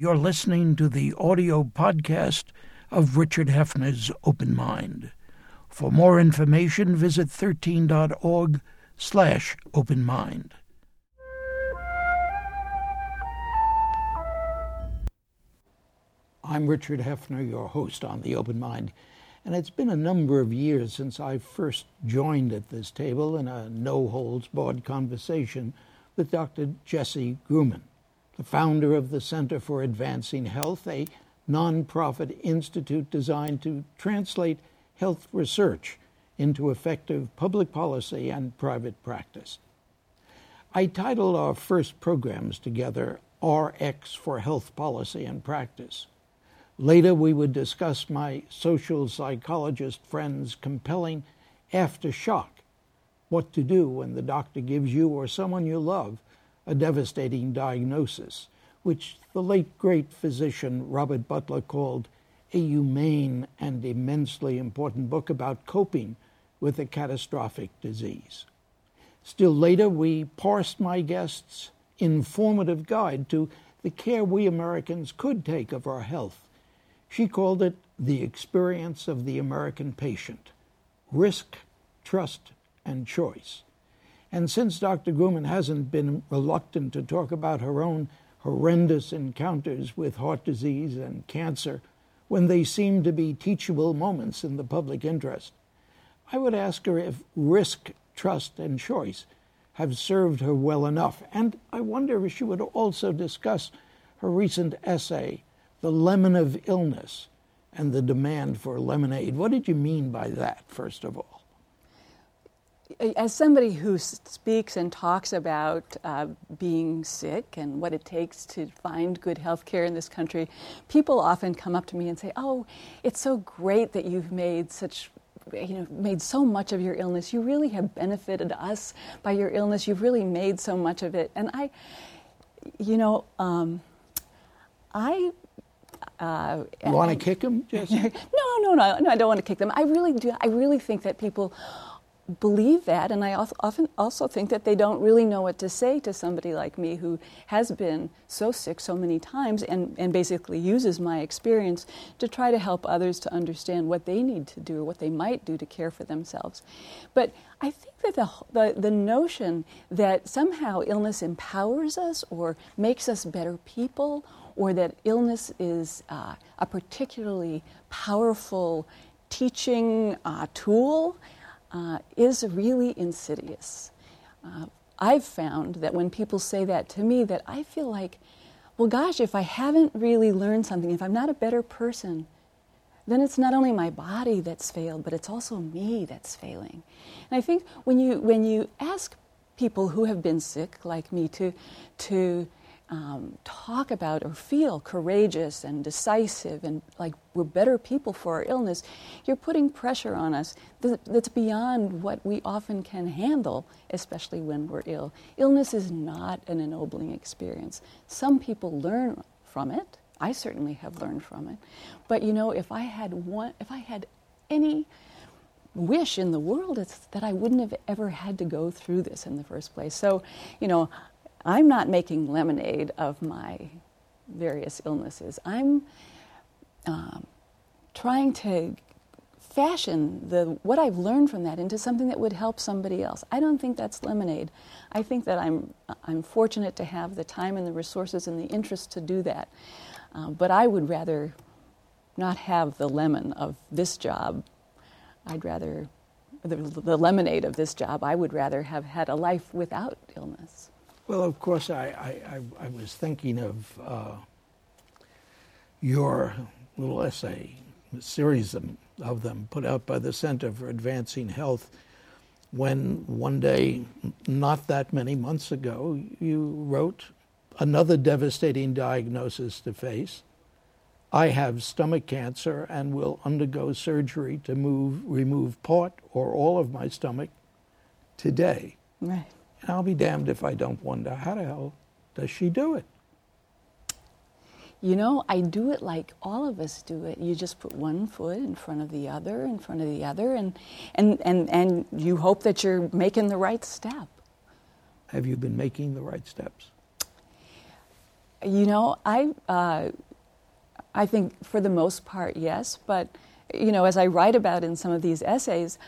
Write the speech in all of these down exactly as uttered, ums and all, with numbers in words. You're listening to the audio podcast of Richard Hefner's Open Mind. For more information, visit thirteen dot org slash open mind. I'm Richard Hefner, your host on The Open Mind, and it's been a number of years since I first joined at this table in a no-holds-barred conversation with Doctor Jessie Gruman, the founder of the Center for Advancing Health, a nonprofit institute designed to translate health research into effective public policy and private practice. I titled our first programs together, R X for Health Policy and Practice. Later, we would discuss my social psychologist friend's compelling Aftershock, what to do when the doctor gives you or someone you love a devastating diagnosis, which the late great physician Robert Butler called a humane and immensely important book about coping with a catastrophic disease. Still later, we parsed my guest's informative guide to the care we Americans could take of our health. She called it The Experience of the American Patient, Risk, Trust, and Choice. And since Doctor Gruman hasn't been reluctant to talk about her own horrendous encounters with heart disease and cancer, when they seem to be teachable moments in the public interest, I would ask her if risk, trust, and choice have served her well enough. And I wonder if she would also discuss her recent essay, The Lemon of Illness and the Demand for Lemonade. What did you mean by that, first of all? As somebody who speaks and talks about uh, being sick and what it takes to find good health care in this country, people often come up to me and say, oh, it's so great that you've made such, you know, made so much of your illness. You really have benefited us by your illness. You've really made so much of it. And I, you know, um, I... Uh, you want to kick them? Yes. no, no, no, no, I don't want to kick them. I really do. I really think that people believe that, and I often also think that they don't really know what to say to somebody like me who has been so sick so many times and, and basically uses my experience to try to help others to understand what they need to do, what they might do to care for themselves. But I think that the, the, the notion that somehow illness empowers us or makes us better people, or that illness is uh, a particularly powerful teaching uh, tool, Uh, is really insidious. Uh, I've found that when people say that to me, that I feel like, well, gosh, if I haven't really learned something, if I'm not a better person, then it's not only my body that's failed, but it's also me that's failing. And I think when you when you ask people who have been sick, like me, to to um, talk about or feel courageous and decisive and like we're better people for our illness, you're putting pressure on us that's beyond what we often can handle, especially when we're ill. Illness is not an ennobling experience. Some people learn from it. I certainly have learned from it. But you know, if I had one, if I had any wish in the world, it's that I wouldn't have ever had to go through this in the first place. So, you know, I'm not making lemonade of my various illnesses. I'm um, trying to fashion the what I've learned from that into something that would help somebody else. I don't think that's lemonade. I think that I'm I'm fortunate to have the time and the resources and the interest to do that. Uh, but I would rather not have the lemon of this job. I'd rather the, the lemonade of this job. I would rather have had a life without illness. Well, of course, I, I, I was thinking of uh, your little essay, a series of them put out by the Center for Advancing Health, when one day, not that many months ago, you wrote, another devastating diagnosis to face. I have stomach cancer and will undergo surgery to move, remove part or all of my stomach today. Right. And I'll be damned if I don't wonder, how the hell does she do it? You know, I do it like all of us do it. You just put one foot in front of the other, in front of the other, and and, and, and you hope that you're making the right step. Have you been making the right steps? You know, I uh, I think for the most part, yes. But, you know, as I write about in some of these essays,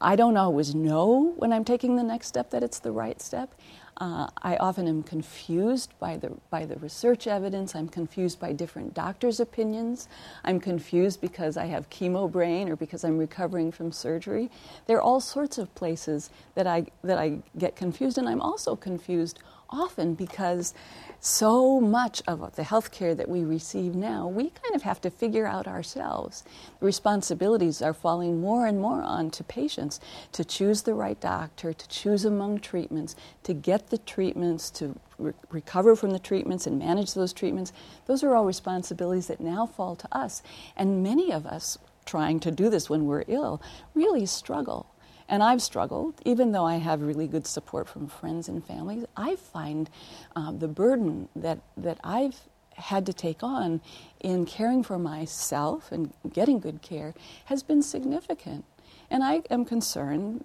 I don't always know when I'm taking the next step that it's the right step. Uh, I often am confused by the by the research evidence. I'm confused by different doctors' opinions. I'm confused because I have chemo brain or because I'm recovering from surgery. There are all sorts of places that I that I get confused, and I'm also confused often because so much of the health care that we receive now, we kind of have to figure out ourselves. The responsibilities are falling more and more onto patients to choose the right doctor, to choose among treatments, to get the treatments, to re- recover from the treatments and manage those treatments. Those are all responsibilities that now fall to us. And many of us trying to do this when we're ill really struggle. And I've struggled, even though I have really good support from friends and families. I find uh, the burden that, that I've had to take on in caring for myself and getting good care has been significant. And I am concerned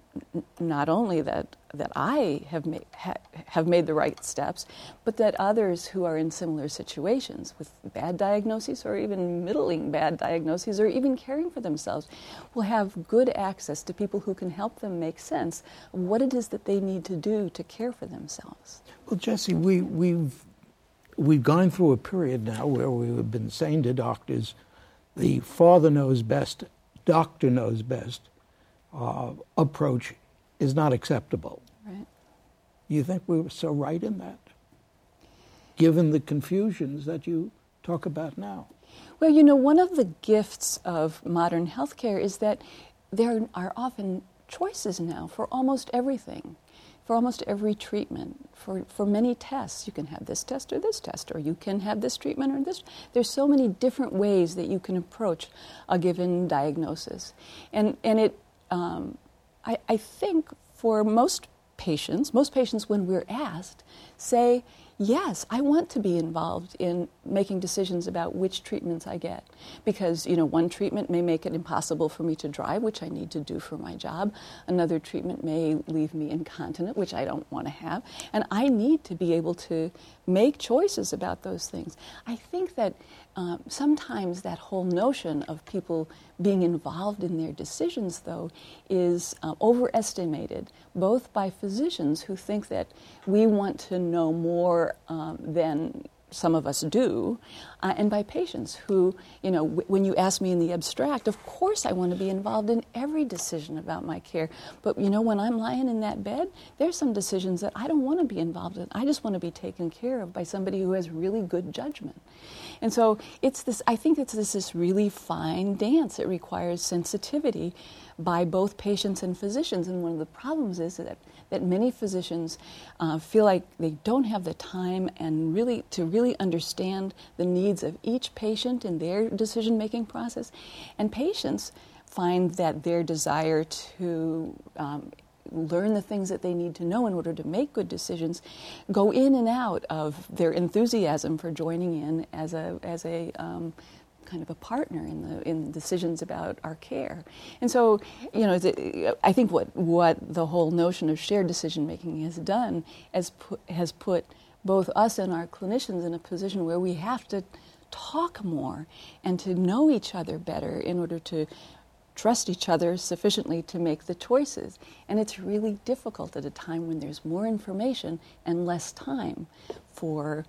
not only that, that I have made, ha, have made the right steps, but that others who are in similar situations with bad diagnoses or even middling bad diagnoses or even caring for themselves will have good access to people who can help them make sense of what it is that they need to do to care for themselves. Well, Jessie, we, we've, we've gone through a period now where we have been saying to doctors, the father knows best, doctor knows best uh, approach is not acceptable. Right. You think we were so right in that, given the confusions that you talk about now? Well, you know, one of the gifts of modern healthcare is that there are often choices now for almost everything, for almost every treatment, for, for many tests. You can have this test or this test, or you can have this treatment or this. There's so many different ways that you can approach a given diagnosis. And, and it... Um, I, I think for most patients, most patients when we're asked, say, yes, I want to be involved in making decisions about which treatments I get. Because, you know, one treatment may make it impossible for me to drive, which I need to do for my job. Another treatment may leave me incontinent, which I don't want to have. And I need to be able to make choices about those things. I think that um, sometimes that whole notion of people being involved in their decisions, though, is uh, overestimated, both by physicians who think that we want to know more Um, than some of us do, uh, and by patients who, you know, w- when you ask me in the abstract, of course I want to be involved in every decision about my care. But, you know, when I'm lying in that bed, there's some decisions that I don't want to be involved in. I just want to be taken care of by somebody who has really good judgment. And so it's this, I think it's this, this really fine dance. It requires sensitivity by both patients and physicians. And one of the problems is that that many physicians uh, feel like they don't have the time and really to really understand the needs of each patient in their decision-making process. And patients find that their desire to um, learn the things that they need to know in order to make good decisions go in and out of their enthusiasm for joining in as a as a um, kind of a partner in the in decisions about our care. And so, you know, I think what what the whole notion of shared decision making has done has put, has put both us and our clinicians in a position where we have to talk more and to know each other better in order to trust each other sufficiently to make the choices. And it's really difficult at a time when there's more information and less time for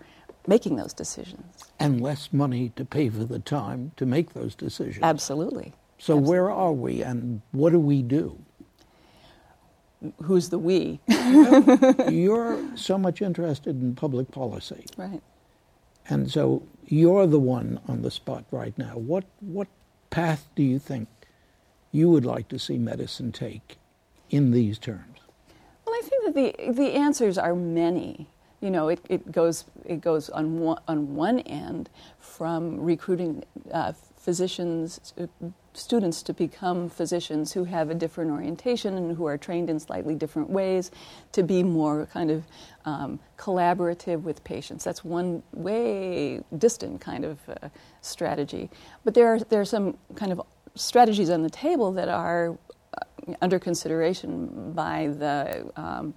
making those decisions. And less money to pay for the time to make those decisions. Absolutely. So Absolutely. Where are we and what do we do? Who's the we? Well, you're so much interested in public policy. Right. And so you're the one on the spot right now. What what path do you think you would like to see medicine take in these terms? Well, I think that the the answers are many. You know, it, it goes it goes on one, on one end from recruiting uh, physicians, uh, students to become physicians who have a different orientation and who are trained in slightly different ways to be more kind of um, collaborative with patients. That's one way distant kind of uh, strategy. But there are, there are some kind of strategies on the table that are under consideration by the um,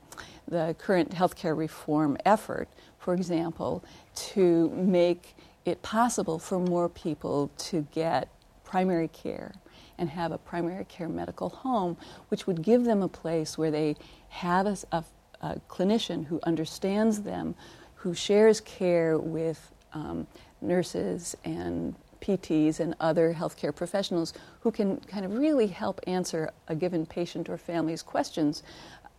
the current healthcare reform effort, for example, to make it possible for more people to get primary care and have a primary care medical home, which would give them a place where they have a, a, a clinician who understands them, who shares care with um, nurses and P Ts and other healthcare professionals who can kind of really help answer a given patient or family's questions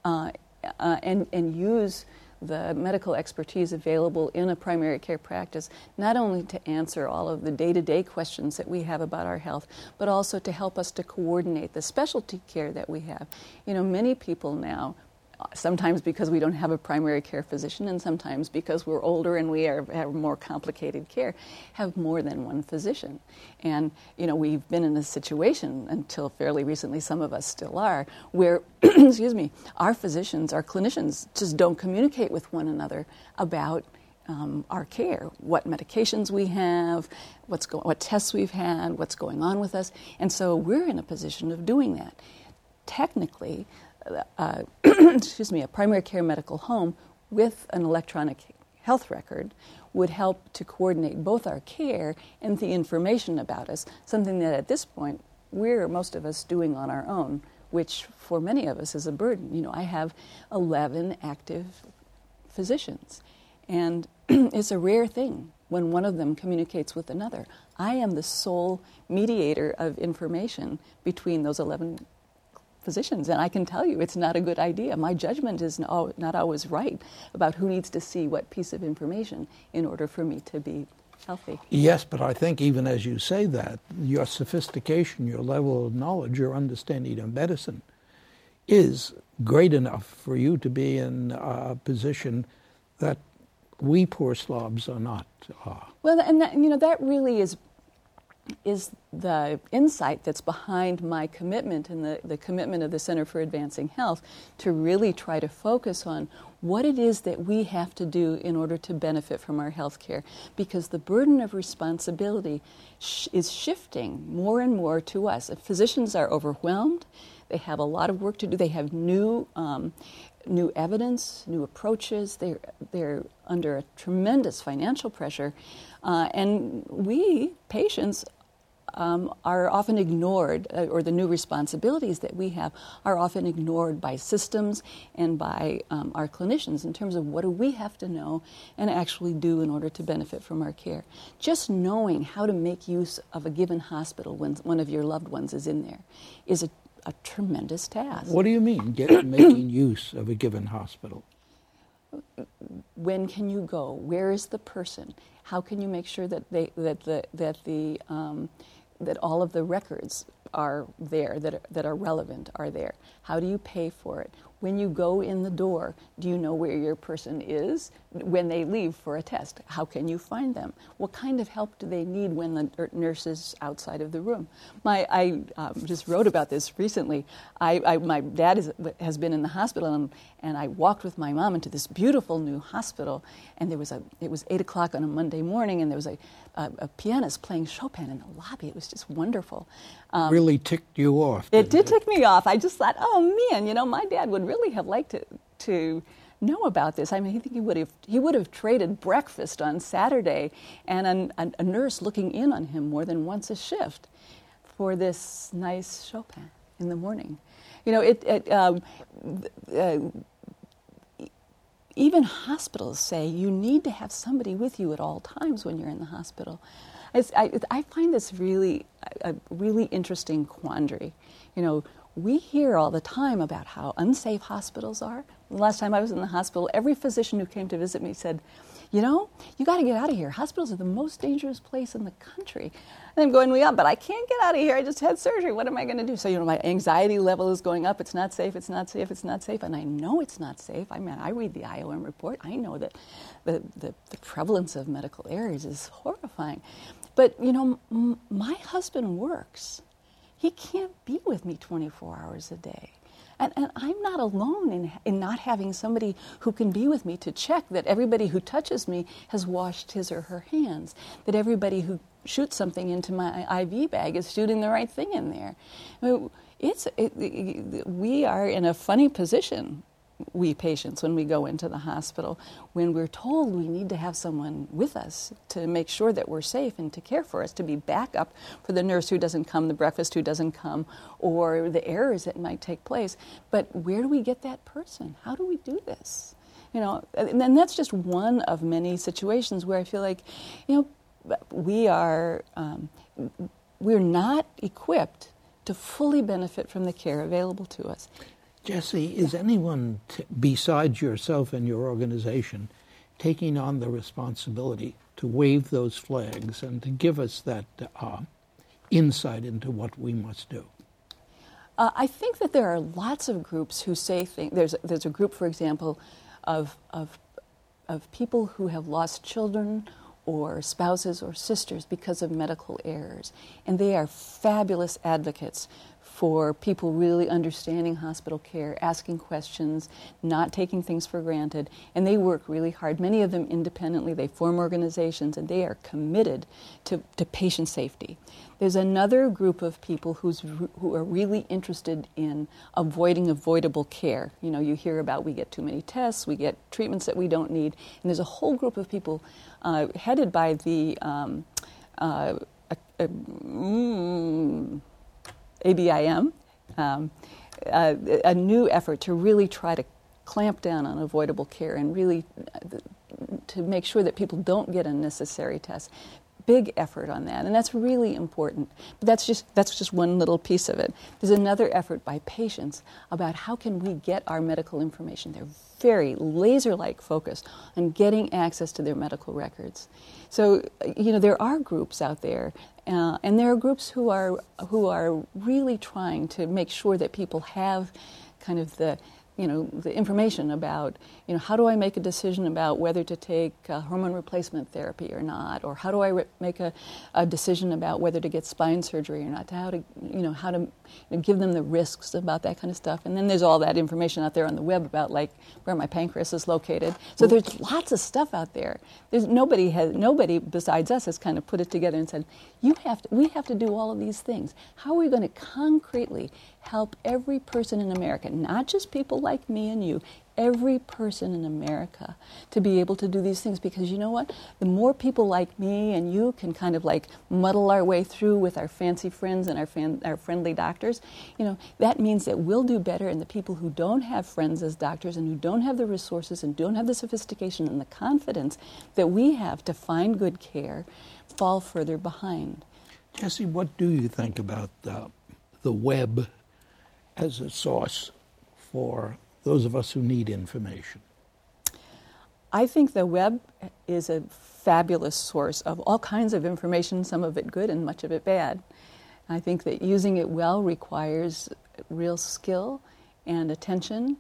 uh, uh, and, and use the medical expertise available in a primary care practice, not only to answer all of the day-to-day questions that we have about our health, but also to help us to coordinate the specialty care that we have. You know, many people now, sometimes because we don't have a primary care physician and sometimes because we're older and we are, have more complicated care, have more than one physician. And, you know, we've been in a situation until fairly recently, some of us still are, where, excuse me, our physicians, our clinicians just don't communicate with one another about Um, our care, what medications we have, what's go- what tests we've had, what's going on with us. And so we're in a position of doing that. Technically, uh, excuse me, a primary care medical home with an electronic health record would help to coordinate both our care and the information about us, something that at this point we're, most of us, doing on our own, which for many of us is a burden. You know, I have eleven active physicians. And it's a rare thing when one of them communicates with another. I am the sole mediator of information between those eleven physicians, and I can tell you it's not a good idea. My judgment is not always right about who needs to see what piece of information in order for me to be healthy. Yes, but I think even as you say that, your sophistication, your level of knowledge, your understanding of medicine is great enough for you to be in a position that we poor slobs are not. Uh, well, and that, you know, that really is is the insight that's behind my commitment and the, the commitment of the Center for Advancing Health to really try to focus on what it is that we have to do in order to benefit from our health care, because the burden of responsibility sh- is shifting more and more to us. Physicians are overwhelmed. They have a lot of work to do. They have new um, new evidence, new approaches. They're, they're under a tremendous financial pressure. Uh, and we, patients, um, are often ignored, uh, or the new responsibilities that we have are often ignored by systems and by um, our clinicians in terms of what do we have to know and actually do in order to benefit from our care. Just knowing how to make use of a given hospital when one of your loved ones is in there is a A tremendous task. What do you mean, get, making use of a given hospital? When can you go? Where is the person? How can you make sure that they that the that the um, that all of the records are there that are, that are relevant are there? How do you pay for it? When you go in the door, do you know where your person is? When they leave for a test, how can you find them? What kind of help do they need when the nurse is outside of the room? My, I um, just wrote about this recently. I, I my dad is, has been in the hospital, and, and I walked with my mom into this beautiful new hospital. And there was a it was eight o'clock on a Monday morning, and there was a a, a pianist playing Chopin in the lobby. It was just wonderful. Um, really ticked you off. It did it? tick me off. I just thought, oh man, you know, my dad would really have liked to to know about this. I mean, I think he would have he would have traded breakfast on Saturday and an, an, a nurse looking in on him more than once a shift for this nice Chopin in the morning. You know, it. it um, uh, even hospitals say you need to have somebody with you at all times when you're in the hospital. It's, I, I find this really a really interesting quandary. You know. We hear all the time about how unsafe hospitals are. The last time I was in the hospital, every physician who came to visit me said, you know, you got to get out of here. Hospitals are the most dangerous place in the country. And I'm going, well, yeah, but I can't get out of here. I just had surgery. What am I going to do? So, you know, my anxiety level is going up. It's not safe. It's not safe. It's not safe. And I know it's not safe. I mean, I read the I O M report. I know that the, the, the prevalence of medical errors is horrifying. But, you know, m- my husband works. He can't be with me twenty-four hours a day. And, and I'm not alone in, in not having somebody who can be with me to check that everybody who touches me has washed his or her hands, that everybody who shoots something into my I V bag is shooting the right thing in there. I mean, it's, it, it, we are in a funny position we patients, when we go into the hospital, when we're told we need to have someone with us to make sure that we're safe and to care for us, to be backup for the nurse who doesn't come, the breakfast who doesn't come, or the errors that might take place. But where do we get that person? How do we do this? You know, and that's just one of many situations where I feel like, you know, we are, um, we're not equipped to fully benefit from the care available to us. Jessie, is anyone t- besides yourself and your organization taking on the responsibility to wave those flags and to give us that uh, insight into what we must do? Uh, I think that there are lots of groups who say things. There's there's a group, for example, of of of people who have lost children or spouses or sisters because of medical errors, and they are fabulous advocates for people really understanding hospital care, asking questions, not taking things for granted, and they work really hard. Many of them independently, they form organizations, and they are committed to, to patient safety. There's another group of people who's, who are really interested in avoiding avoidable care. You know, you hear about we get too many tests, we get treatments that we don't need, and there's a whole group of people uh, headed by the... Um, uh, a, a, mm, A B I M, um, uh, a new effort to really try to clamp down on avoidable care and really to make sure that people don't get unnecessary tests. Big effort on that, and that's really important. But that's just that's just one little piece of it. There's another effort by patients about how can we get our medical information. They're very laser-like focused on getting access to their medical records. So you know there are groups out there, uh, and there are groups who are who are really trying to make sure that people have kind of the you know, the information about, you know, how do I make a decision about whether to take uh, hormone replacement therapy or not, or how do I re- make a, a decision about whether to get spine surgery or not, how to, you know, how to you know, give them the risks about that kind of stuff. And then there's all that information out there on the web about, like, where my pancreas is located. So there's lots of stuff out there. There's nobody has, nobody besides us has kind of put it together and said, you have to, we have to do all of these things. How are we going to concretely help every person in America, not just people like me and you, every person in America, to be able to do these things? Because you know what? The more people like me and you can kind of like muddle our way through with our fancy friends and our fan, our friendly doctors, you know, that means that we'll do better, and the people who don't have friends as doctors and who don't have the resources and don't have the sophistication and the confidence that we have to find good care fall further behind. Jessie, what do you think about the, the web as a source for those of us who need information? I think the web is a fabulous source of all kinds of information, some of it good and much of it bad. I think that using it well requires real skill and attention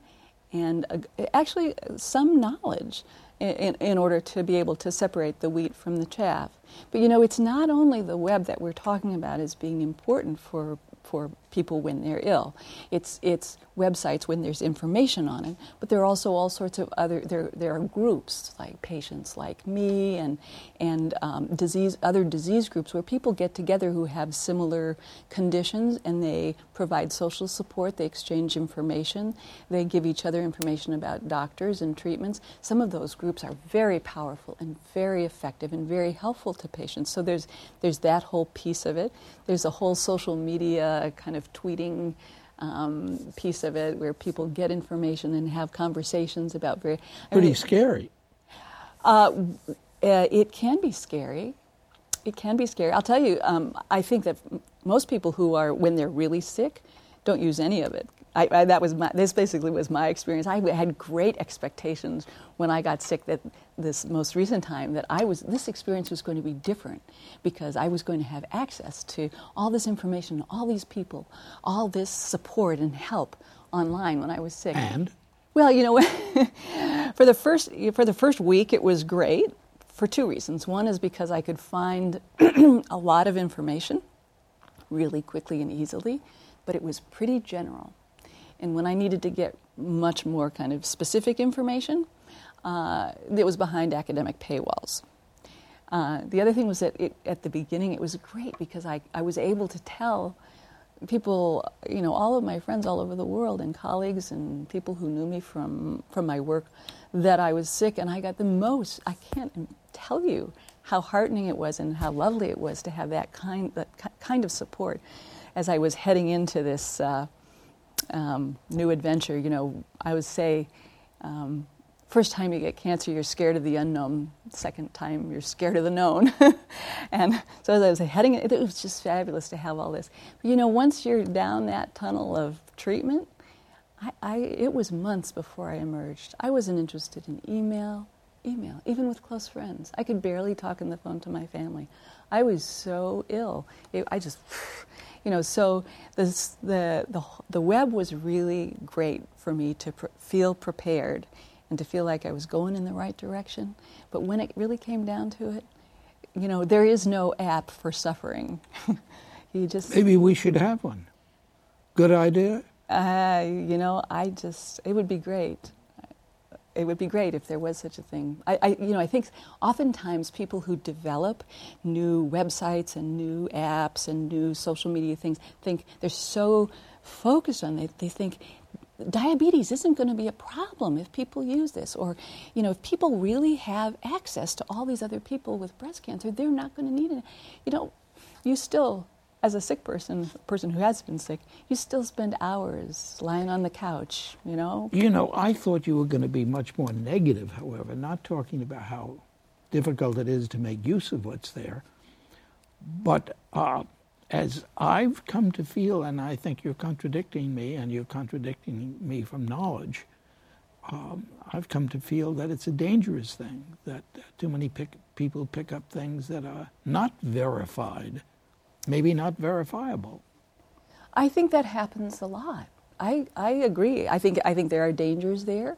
and uh, actually some knowledge in, in order to be able to separate the wheat from the chaff. But you know, it's not only the web that we're talking about as being important for for people when they're ill. It's it's websites when there's information on it, but there are also all sorts of other, there there are groups like Patients Like Me and and um, disease other disease groups where people get together who have similar conditions, and they provide social support, they exchange information, they give each other information about doctors and treatments. Some of those groups are very powerful and very effective and very helpful to patients. So there's there's that whole piece of it. There's a whole social media A kind of tweeting um, piece of it where people get information and have conversations about very... I Pretty mean, scary. Uh, uh, it can be scary. It can be scary. I'll tell you, um, I think that most people who are, when they're really sick, don't use any of it. I, I, that was my, this basically was my experience. I had great expectations when I got sick that this most recent time that I was, this experience was going to be different because I was going to have access to all this information, all these people, all this support and help online when I was sick. And? Well, you know, for the first for the first week it was great for two reasons. One is because I could find a lot of information really quickly and easily, but it was pretty general. And when I needed to get much more kind of specific information, uh, it was behind academic paywalls. Uh, the other thing was that it, at the beginning it was great because I, I was able to tell people, you know, all of my friends all over the world and colleagues and people who knew me from, from my work that I was sick, and I got the most. I can't tell you how heartening it was and how lovely it was to have that kind that kind of support as I was heading into this uh, um, new adventure. You know, I would say, um, first time you get cancer, you're scared of the unknown. Second time, you're scared of the known. And so as I was heading, it was just fabulous to have all this. But, you know, once you're down that tunnel of treatment, I, I it was months before I emerged. I wasn't interested in email. Email, even with close friends. I could barely talk on the phone to my family. I was so ill. It, I just, you know, so this, the the the web was really great for me to pr- feel prepared and to feel like I was going in the right direction. But when it really came down to it, you know, there is no app for suffering. You just maybe we should have one. Good idea. Uh, you know, I just it would be great. It would be great if there was such a thing. I, I, you know, I think oftentimes people who develop new websites and new apps and new social media things think they're so focused on it. They, they think diabetes isn't going to be a problem if people use this, or, you know, if people really have access to all these other people with breast cancer, they're not going to need it. You know, you still, as a sick person, a person who has been sick, you still spend hours lying on the couch, you know? You know, I thought you were going to be much more negative, however, not talking about how difficult it is to make use of what's there. But uh, as I've come to feel, and I think you're contradicting me, and you're contradicting me from knowledge, um, I've come to feel that it's a dangerous thing, that too many pick, people pick up things that are not verified, maybe not verifiable. I think that happens a lot. I, I agree. I think I think there are dangers there.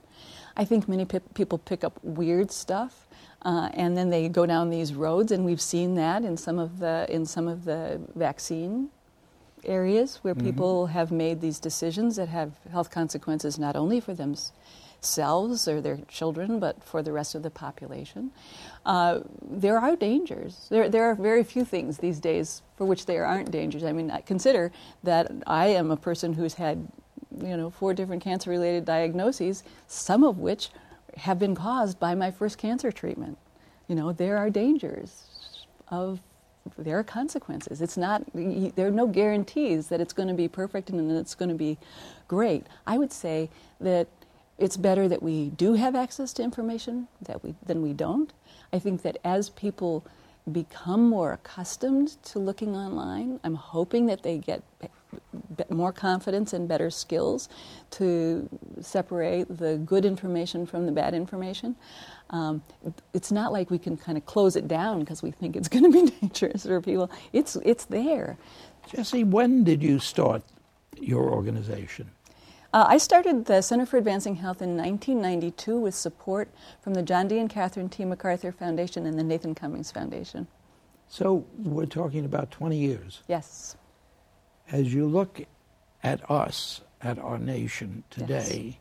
I think many pe- people pick up weird stuff, uh, and then they go down these roads. And we've seen that in some of the in some of the vaccine areas where mm-hmm. people have made these decisions that have health consequences not only for themselves or their children, but for the rest of the population. Uh, there are dangers. There there are very few things these days for which there aren't dangers. I mean, consider that I am a person who's had, you know, four different cancer-related diagnoses, some of which have been caused by my first cancer treatment. You know, there are dangers of, there are consequences. It's not, there are no guarantees that it's going to be perfect and that it's going to be great. I would say that it's better that we do have access to information that we, than we don't. I think that as people become more accustomed to looking online, I'm hoping that they get more confidence and better skills to separate the good information from the bad information. Um, it's not like we can kind of close it down because we think it's going to be dangerous for people. It's it's there. Jessie, when did you start your organization? Uh, I started the Center for Advancing Health in nineteen ninety-two with support from the John D. and Catherine T. MacArthur Foundation and the Nathan Cummings Foundation. So we're talking about twenty years. Yes. As you look at us, at our nation today,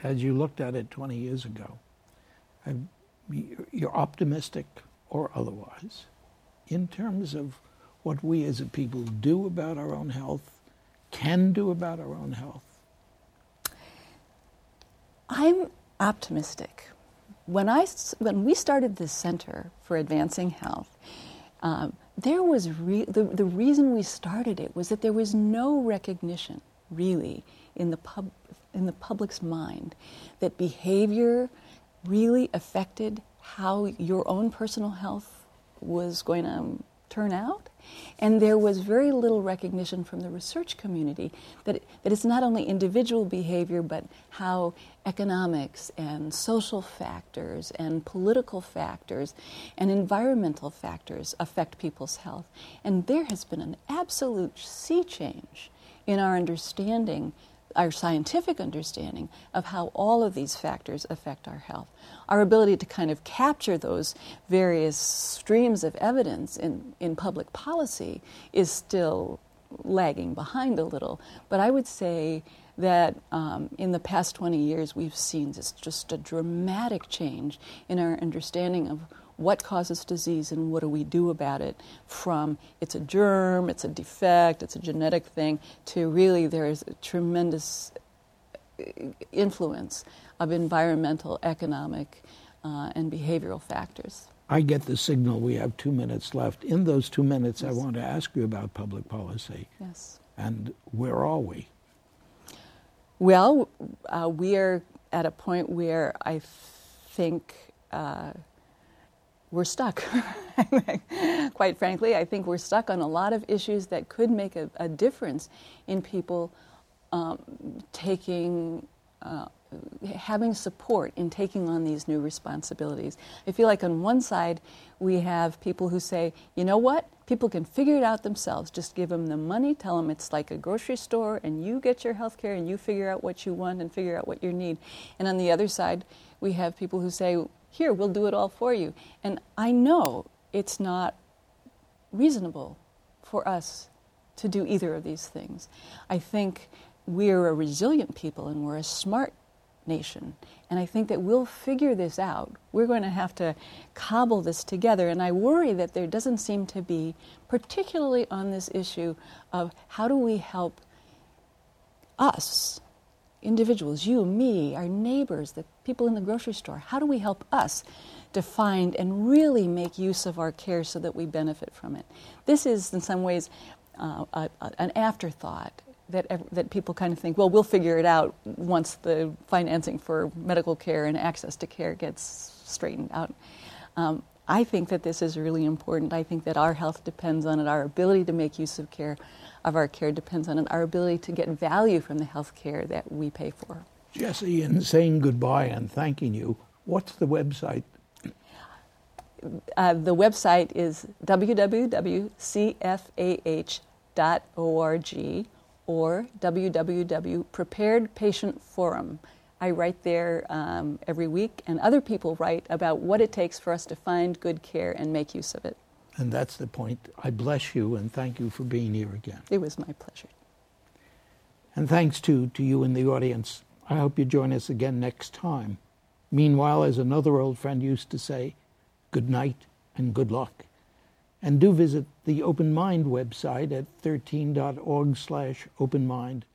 yes. As you looked at it twenty years ago, you're optimistic or otherwise in terms of what we as a people do about our own health, can do about our own health. I'm optimistic. When I when we started this Center for Advancing Health, um, there was re- the the reason we started it was that there was no recognition really in the pub in the public's mind that behavior really affected how your own personal health was going to turn out, and there was very little recognition from the research community that, it, that it's not only individual behavior, but how economics and social factors and political factors and environmental factors affect people's health. And there has been an absolute sea change in our understanding, our scientific understanding of how all of these factors affect our health. Our ability to kind of capture those various streams of evidence in, in public policy is still lagging behind a little. But I would say that um, in the past twenty years, we've seen this, just a dramatic change in our understanding of what causes disease and what do we do about it, from it's a germ, it's a defect, it's a genetic thing, to really there is a tremendous influence of environmental, economic, uh, and behavioral factors. I get the signal we have two minutes left. In those two minutes, yes. I want to ask you about public policy. Yes. And where are we? Well, uh, we are at a point where I think uh, we're stuck. Quite frankly, I think we're stuck on a lot of issues that could make a, a difference in people um, taking... Uh, having support in taking on these new responsibilities. I feel like on one side we have people who say, you know what, people can figure it out themselves. Just give them the money, tell them it's like a grocery store and you get your health care and you figure out what you want and figure out what you need. And on the other side we have people who say, here, we'll do it all for you. And I know it's not reasonable for us to do either of these things. I think we're a resilient people and we're a smart nation. And I think that we'll figure this out. We're going to have to cobble this together. And I worry that there doesn't seem to be, particularly on this issue of how do we help us, individuals, you, me, our neighbors, the people in the grocery store, how do we help us to find and really make use of our care so that we benefit from it? This is, in some ways, uh, a, a, an afterthought. That that people kind of think, well, we'll figure it out once the financing for medical care and access to care gets straightened out. Um, I think that this is really important. I think that our health depends on it. Our ability to make use of care, of our care depends on it. Our ability to get value from the health care that we pay for. Jessie, in saying goodbye and thanking you, what's the website? Uh, the website is w w w dot c f a h dot org. or w w w dot prepared patient forum. I write there um, every week, and other people write about what it takes for us to find good care and make use of it. And that's the point. I bless you and thank you for being here again. It was my pleasure. And thanks to, to you in the audience. I hope you join us again next time. Meanwhile, as another old friend used to say, good night and good luck. And do visit the Open Mind website at thirteen dot org slash open mind.